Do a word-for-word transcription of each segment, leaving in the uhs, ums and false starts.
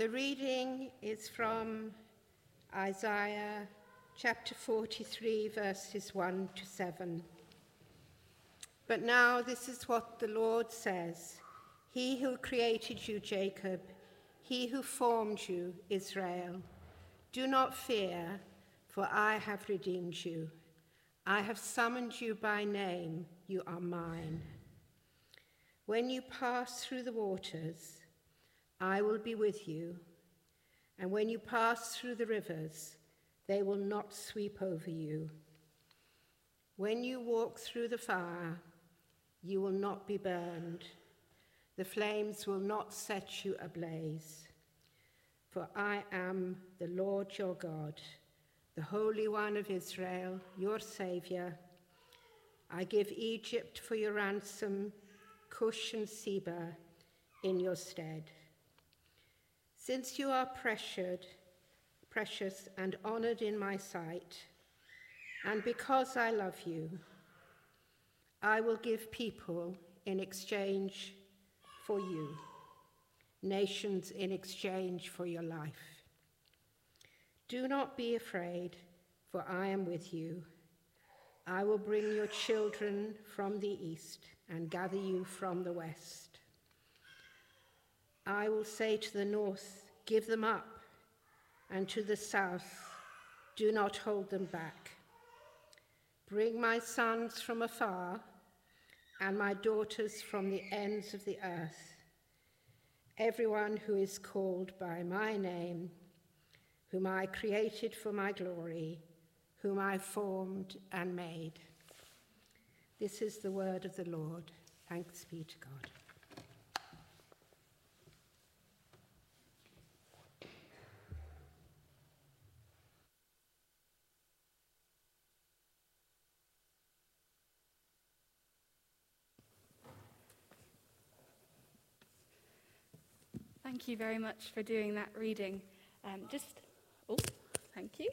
The reading is from Isaiah chapter forty-three, verses one to seven. But now this is what the Lord says, He who created you, Jacob, He who formed you, Israel. Do not fear, for I have redeemed you. I have summoned you by name, you are mine. When you pass through the waters, I will be with you. And when you pass through the rivers, they will not sweep over you. When you walk through the fire, you will not be burned. The flames will not set you ablaze. For I am the Lord your God, the Holy One of Israel, your Saviour. I give Egypt for your ransom, Cush and Seba in your stead. Since you are pressured, precious and honoured in my sight, and because I love you, I will give people in exchange for you. Nations in exchange for your life. Do not be afraid, for I am with you. I will bring your children from the east and gather you from the west. I will say to the north, give them up, and to the south, do not hold them back. Bring my sons from afar and my daughters from the ends of the earth. Everyone who is called by my name, whom I created for my glory, whom I formed and made. This is the word of the Lord. Thanks be to God. Thank you very much for doing that reading. Um, just, oh, thank you.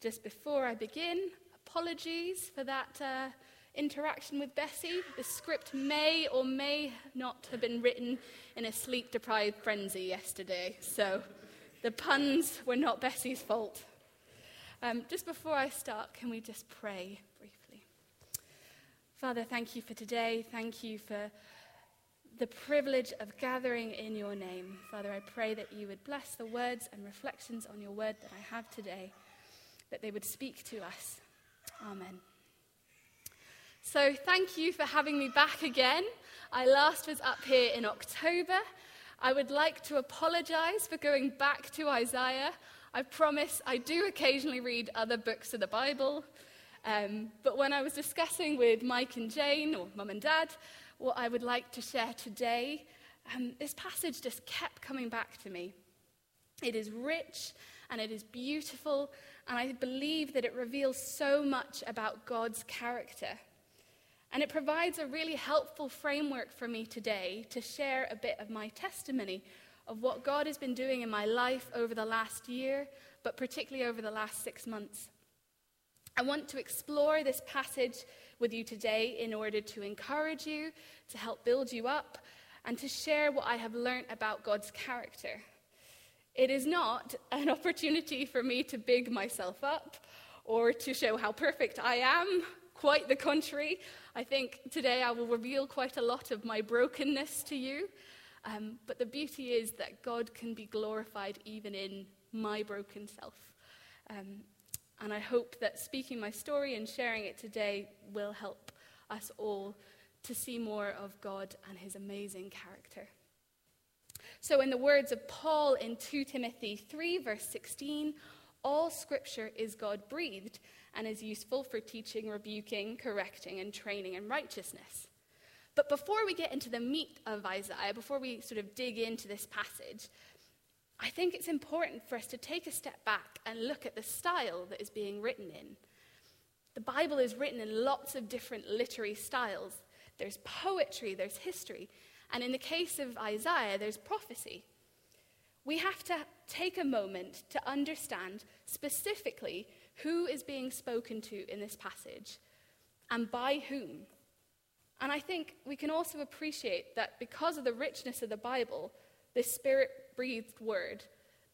Just before I begin, apologies for that uh, interaction with Bessie. The script may or may not have been written in a sleep-deprived frenzy yesterday, so the puns were not Bessie's fault. Um, just before I start, can we just pray briefly? Father, thank you for today. Thank you for the privilege of gathering in your name. Father, I pray that you would bless the words and reflections on your word that I have today, that they would speak to us. Amen. So thank you for having me back again. I last was up here in October. I would like to apologize for going back to Isaiah. I promise I do occasionally read other books of the Bible, um, but when I was discussing with Mike and Jane, or Mum and Dad, what I would like to share today, um, this passage just kept coming back to me. It is rich and it is beautiful, and I believe that it reveals so much about God's character. And it provides a really helpful framework for me today to share a bit of my testimony of what God has been doing in my life over the last year, but particularly over the last six months. I want to explore this passage with you today in order to encourage you, to help build you up, and to share what I have learned about God's character. It is not an opportunity for me to big myself up or to show how perfect I am. Quite the contrary. I think today I will reveal quite a lot of my brokenness to you. Um, but the beauty is that God can be glorified even in my broken self. Um, And I hope that speaking my story and sharing it today will help us all to see more of God and his amazing character. So in the words of Paul in Second Timothy three, verse sixteen, all scripture is God-breathed and is useful for teaching, rebuking, correcting, and training in righteousness. But before we get into the meat of Isaiah, before we sort of dig into this passage, I think it's important for us to take a step back and look at the style that is being written in. The Bible is written in lots of different literary styles. There's poetry, there's history, and in the case of Isaiah, there's prophecy. We have to take a moment to understand specifically who is being spoken to in this passage and by whom. And I think we can also appreciate that because of the richness of the Bible, this spirit Spirit-breathed word,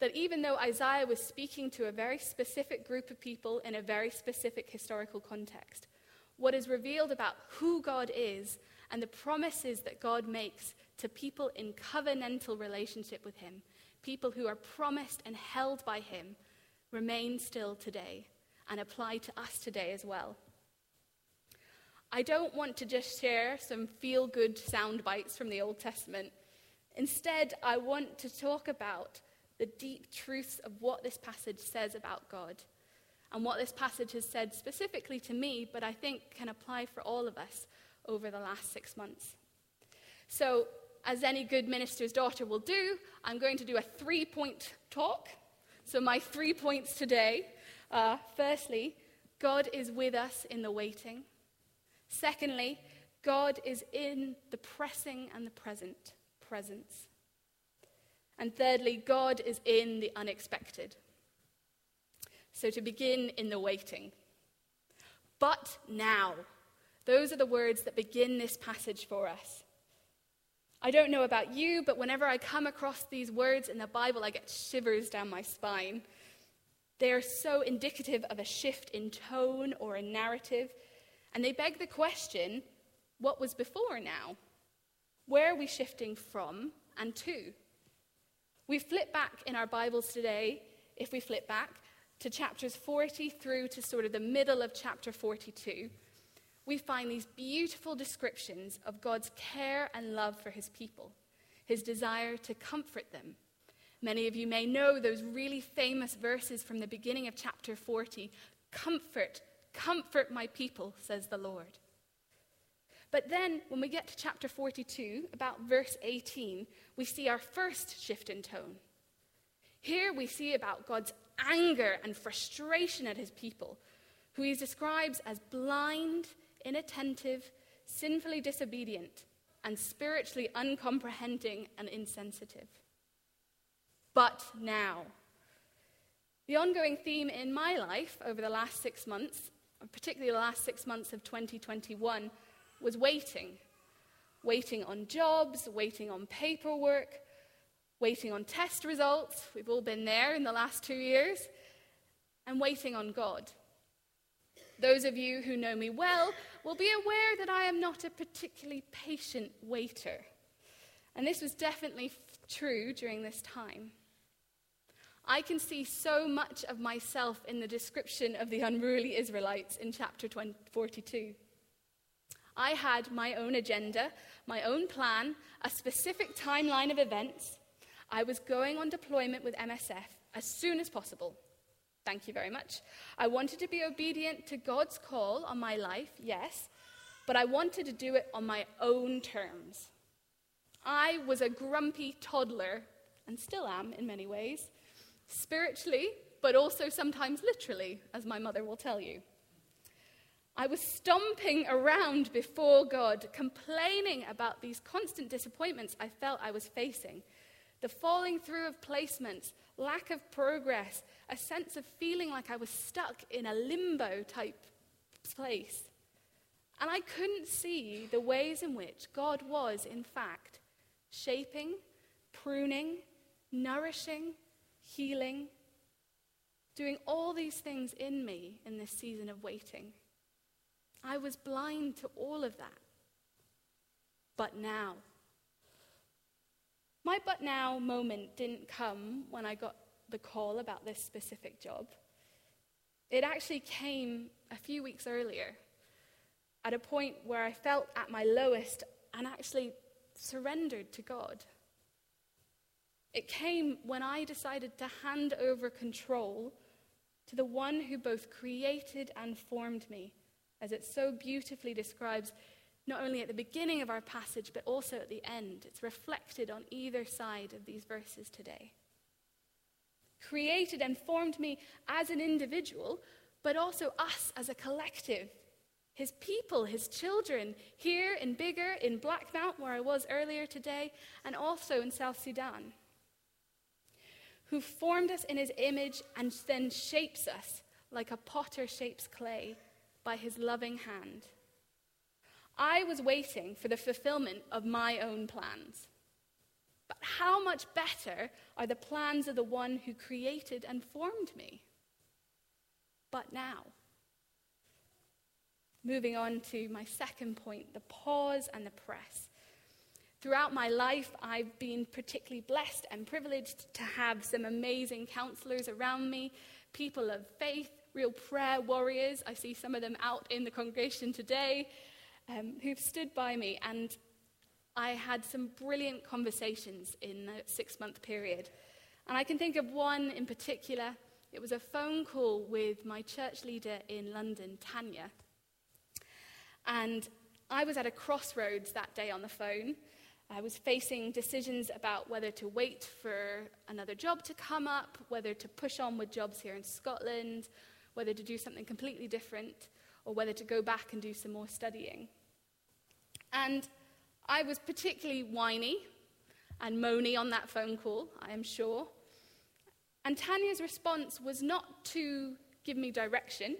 that even though Isaiah was speaking to a very specific group of people in a very specific historical context, what is revealed about who God is and the promises that God makes to people in covenantal relationship with him, people who are promised and held by him, remain still today and apply to us today as well. I don't want to just share some feel-good sound bites from the Old Testament. Instead, I want to talk about the deep truths of what this passage says about God and what this passage has said specifically to me, but I think can apply for all of us over the last six months. So, as any good minister's daughter will do, I'm going to do a three-point talk. So my three points today are, firstly, God is with us in the waiting. Secondly, God is in the pressing and the present presence. And thirdly, God is in the unexpected. So to begin in the waiting. But now. Those are the words that begin this passage for us. I don't know about you, but whenever I come across these words in the Bible, I get shivers down my spine. They are so indicative of a shift in tone or a narrative, and they beg the question, what was before now? Where are we shifting from and to? We flip back in our Bibles today, if we flip back, to chapters forty through to sort of the middle of chapter forty-two. We find these beautiful descriptions of God's care and love for his people, his desire to comfort them. Many of you may know those really famous verses from the beginning of chapter forty. Comfort, comfort my people, says the Lord. But then when we get to chapter forty-two, about verse eighteen, we see our first shift in tone. Here we see about God's anger and frustration at his people, who he describes as blind, inattentive, sinfully disobedient, and spiritually uncomprehending and insensitive. But now. The ongoing theme in my life over the last six months, particularly the last six months of twenty twenty-one, was waiting. Waiting on jobs, waiting on paperwork, waiting on test results. We've all been there in the last two years. And waiting on God. Those of you who know me well will be aware that I am not a particularly patient waiter. And this was definitely f- true during this time. I can see so much of myself in the description of the unruly Israelites in chapter forty-two. I had my own agenda, my own plan, a specific timeline of events. I was going on deployment with M S F as soon as possible. Thank you very much. I wanted to be obedient to God's call on my life, yes, but I wanted to do it on my own terms. I was a grumpy toddler, and still am in many ways, spiritually, but also sometimes literally, as my mother will tell you. I was stomping around before God, complaining about these constant disappointments I felt I was facing. The falling through of placements, lack of progress, a sense of feeling like I was stuck in a limbo type place. And I couldn't see the ways in which God was, in fact, shaping, pruning, nourishing, healing, doing all these things in me in this season of waiting. I was blind to all of that. But now. My but now moment didn't come when I got the call about this specific job. It actually came a few weeks earlier, at a point where I felt at my lowest and actually surrendered to God. It came when I decided to hand over control to the one who both created and formed me, as it so beautifully describes not only at the beginning of our passage, but also at the end. It's reflected on either side of these verses today. Created and formed me as an individual, but also us as a collective. His people, his children, here in Bigger, in Black Mountain, where I was earlier today, and also in South Sudan. Who formed us in his image and then shapes us like a potter shapes clay by his loving hand. I was waiting for the fulfillment of my own plans. But how much better are the plans of the one who created and formed me? But now. Moving on to my second point, the pause and the press. Throughout my life, I've been particularly blessed and privileged to have some amazing counselors around me, people of faith, real prayer warriors. I see some of them out in the congregation today, um, who've stood by me. And I had some brilliant conversations in the six-month period. And I can think of one in particular. It was a phone call with my church leader in London, Tanya. And I was at a crossroads that day on the phone. I was facing decisions about whether to wait for another job to come up, whether to push on with jobs here in Scotland, whether to do something completely different, or whether to go back and do some more studying. And I was particularly whiny and moany on that phone call, I am sure. And Tanya's response was not to give me direction,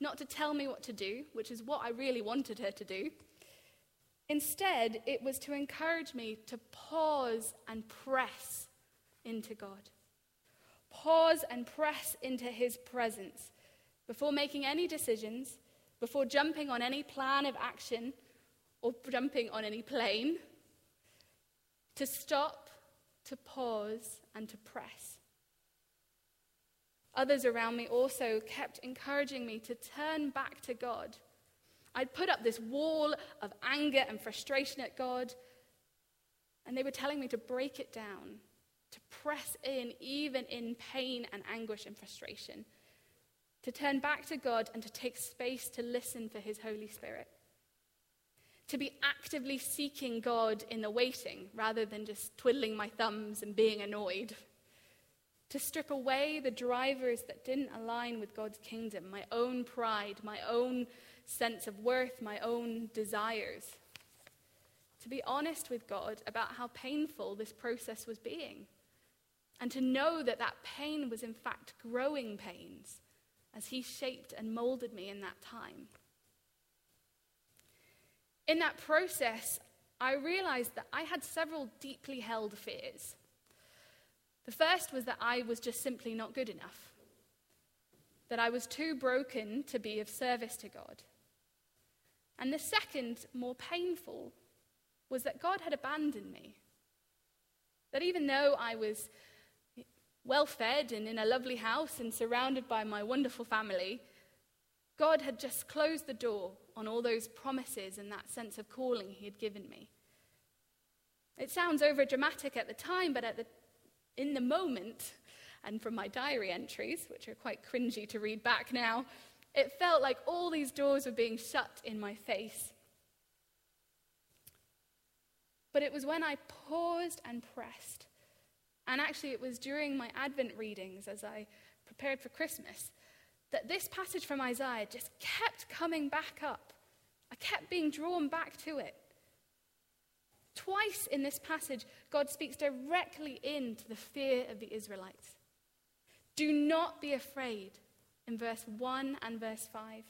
not to tell me what to do, which is what I really wanted her to do. Instead, it was to encourage me to pause and press into God. Pause and press into his presence before making any decisions, before jumping on any plan of action or jumping on any plane. To stop, to pause, and to press. Others around me also kept encouraging me to turn back to God. I'd put up this wall of anger and frustration at God, and they were telling me to break it down, to press in even in pain and anguish and frustration, to turn back to God and to take space to listen for his Holy Spirit, to be actively seeking God in the waiting rather than just twiddling my thumbs and being annoyed, to strip away the drivers that didn't align with God's kingdom, my own pride, my own sense of worth, my own desires. To be honest with God about how painful this process was being, and to know that that pain was in fact growing pains as he shaped and molded me in that time. In that process, I realized that I had several deeply held fears. The first was that I was just simply not good enough, that I was too broken to be of service to God. And the second, more painful, was that God had abandoned me. That even though I was well-fed and in a lovely house and surrounded by my wonderful family, God had just closed the door on all those promises and that sense of calling he had given me. It sounds overdramatic at the time, but at the, in the moment, and from my diary entries, which are quite cringy to read back now, it felt like all these doors were being shut in my face. But it was when I paused and pressed, and actually it was during my Advent readings as I prepared for Christmas, that this passage from Isaiah just kept coming back up. I kept being drawn back to it. Twice in this passage, God speaks directly into the fear of the Israelites. Do not be afraid, in verse one and verse five.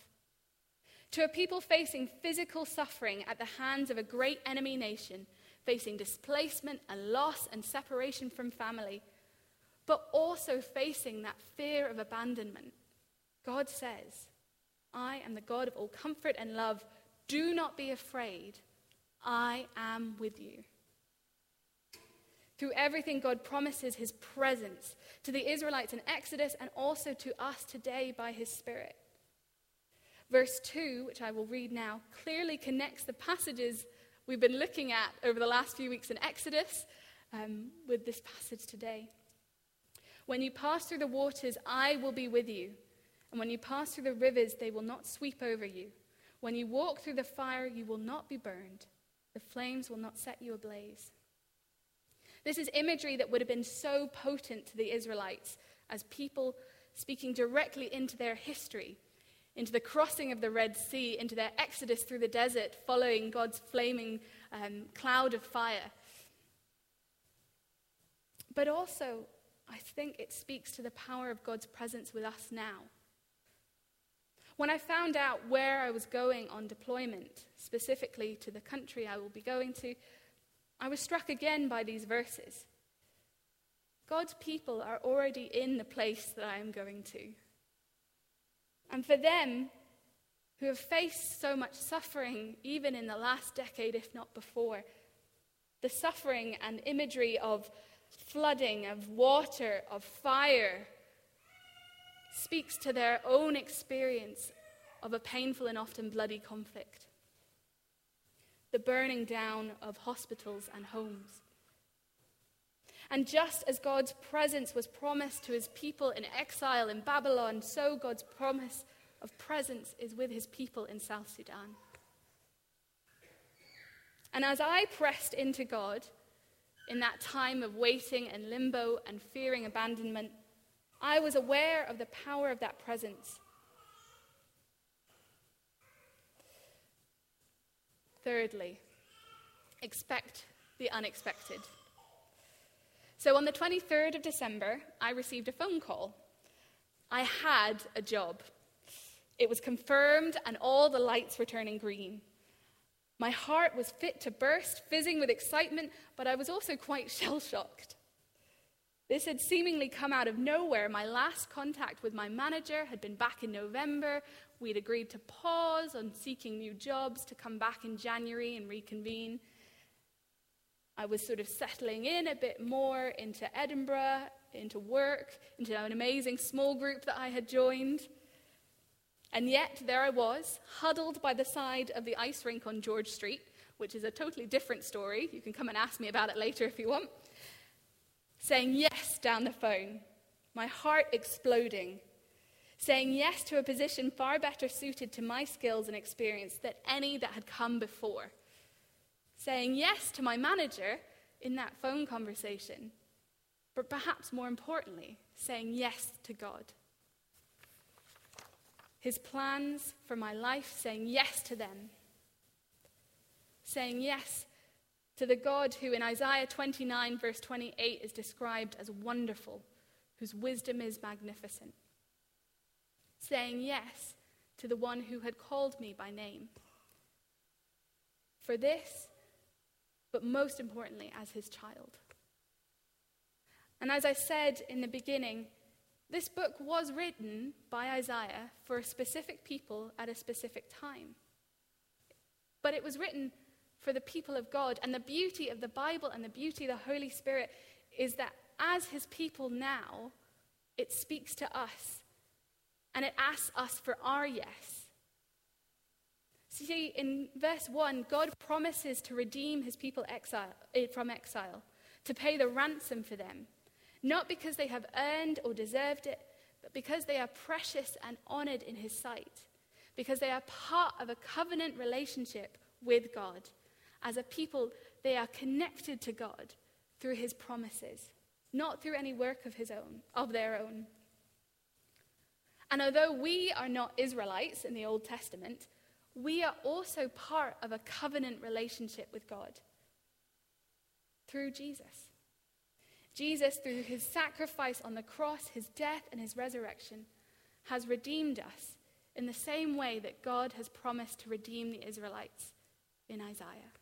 To a people facing physical suffering at the hands of a great enemy nation, facing displacement and loss and separation from family, but also facing that fear of abandonment, God says, I am the God of all comfort and love. Do not be afraid. I am with you. Through everything, God promises his presence to the Israelites in Exodus and also to us today by his Spirit. Verse two, which I will read now, clearly connects the passages we've been looking at over the last few weeks in Exodus um, with this passage today. When you pass through the waters, I will be with you. And when you pass through the rivers, they will not sweep over you. When you walk through the fire, you will not be burned. The flames will not set you ablaze. This is imagery that would have been so potent to the Israelites as people speaking directly into their history, into the crossing of the Red Sea, into their exodus through the desert, following God's flaming um, cloud of fire. But also, I think it speaks to the power of God's presence with us now. When I found out where I was going on deployment, specifically to the country I will be going to, I was struck again by these verses. God's people are already in the place that I am going to. And for them, who have faced so much suffering, even in the last decade, if not before, the suffering and imagery of flooding, of water, of fire, speaks to their own experience of a painful and often bloody conflict. The burning down of hospitals and homes. And just as God's presence was promised to his people in exile in Babylon, so God's promise of presence is with his people in South Sudan. And as I pressed into God in that time of waiting and limbo and fearing abandonment, I was aware of the power of that presence. Thirdly, expect the unexpected. So on the twenty-third of December, I received a phone call. I had a job. It was confirmed and all the lights were turning green. My heart was fit to burst, fizzing with excitement, but I was also quite shell-shocked. This had seemingly come out of nowhere. My last contact with my manager had been back in November. We'd agreed to pause on seeking new jobs, to come back in January and reconvene. I was sort of settling in a bit more into Edinburgh, into work, into an amazing small group that I had joined. And yet, there I was, huddled by the side of the ice rink on George Street, which is a totally different story. You can come and ask me about it later if you want. Saying yes down the phone, my heart exploding. Saying yes to a position far better suited to my skills and experience than any that had come before. Saying yes to my manager in that phone conversation. But perhaps more importantly, saying yes to God. His plans for my life, saying yes to them. Saying yes to the God who in Isaiah twenty-nine, verse twenty-eight, is described as wonderful, whose wisdom is magnificent. Saying yes to the one who had called me by name. For this, but most importantly, as his child. And as I said in the beginning, this book was written by Isaiah for a specific people at a specific time. But it was written for the people of God. And the beauty of the Bible and the beauty of the Holy Spirit is that as his people now, it speaks to us. And it asks us for our yes. See, in verse one, God promises to redeem his people exile, from exile, to pay the ransom for them, not because they have earned or deserved it, but because they are precious and honored in his sight, because they are part of a covenant relationship with God. As a people, they are connected to God through his promises, not through any work of his own, of their own. And although we are not Israelites in the Old Testament, we are also part of a covenant relationship with God through Jesus. Jesus, through his sacrifice on the cross, his death and his resurrection, has redeemed us in the same way that God has promised to redeem the Israelites in Isaiah.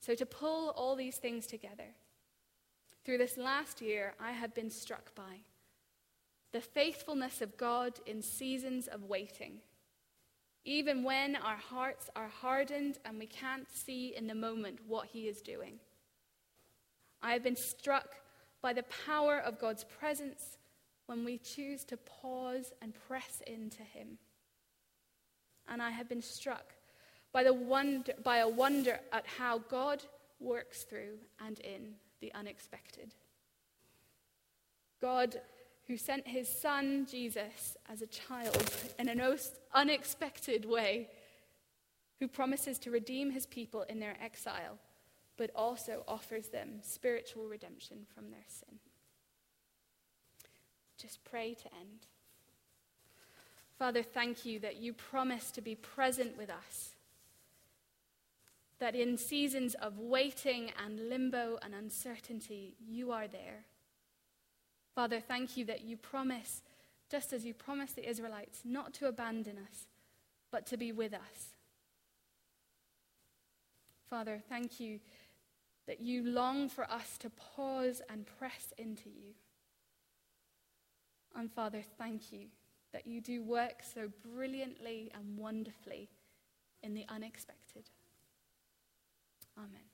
So to pull all these things together, through this last year, I have been struck by the faithfulness of God in seasons of waiting, even when our hearts are hardened and we can't see in the moment what he is doing. I have been struck by the power of God's presence when we choose to pause and press into him. And I have been struck by the wonder, by a wonder at how God works through and in the unexpected. God, who sent his son, Jesus, as a child in an unexpected way, who promises to redeem his people in their exile, but also offers them spiritual redemption from their sin. Just pray to end. Father, thank you that you promise to be present with us, that in seasons of waiting and limbo and uncertainty, you are there. Father, thank you that you promise, just as you promised the Israelites, not to abandon us, but to be with us. Father, thank you that you long for us to pause and press into you. And Father, thank you that you do work so brilliantly and wonderfully in the unexpected. Amen.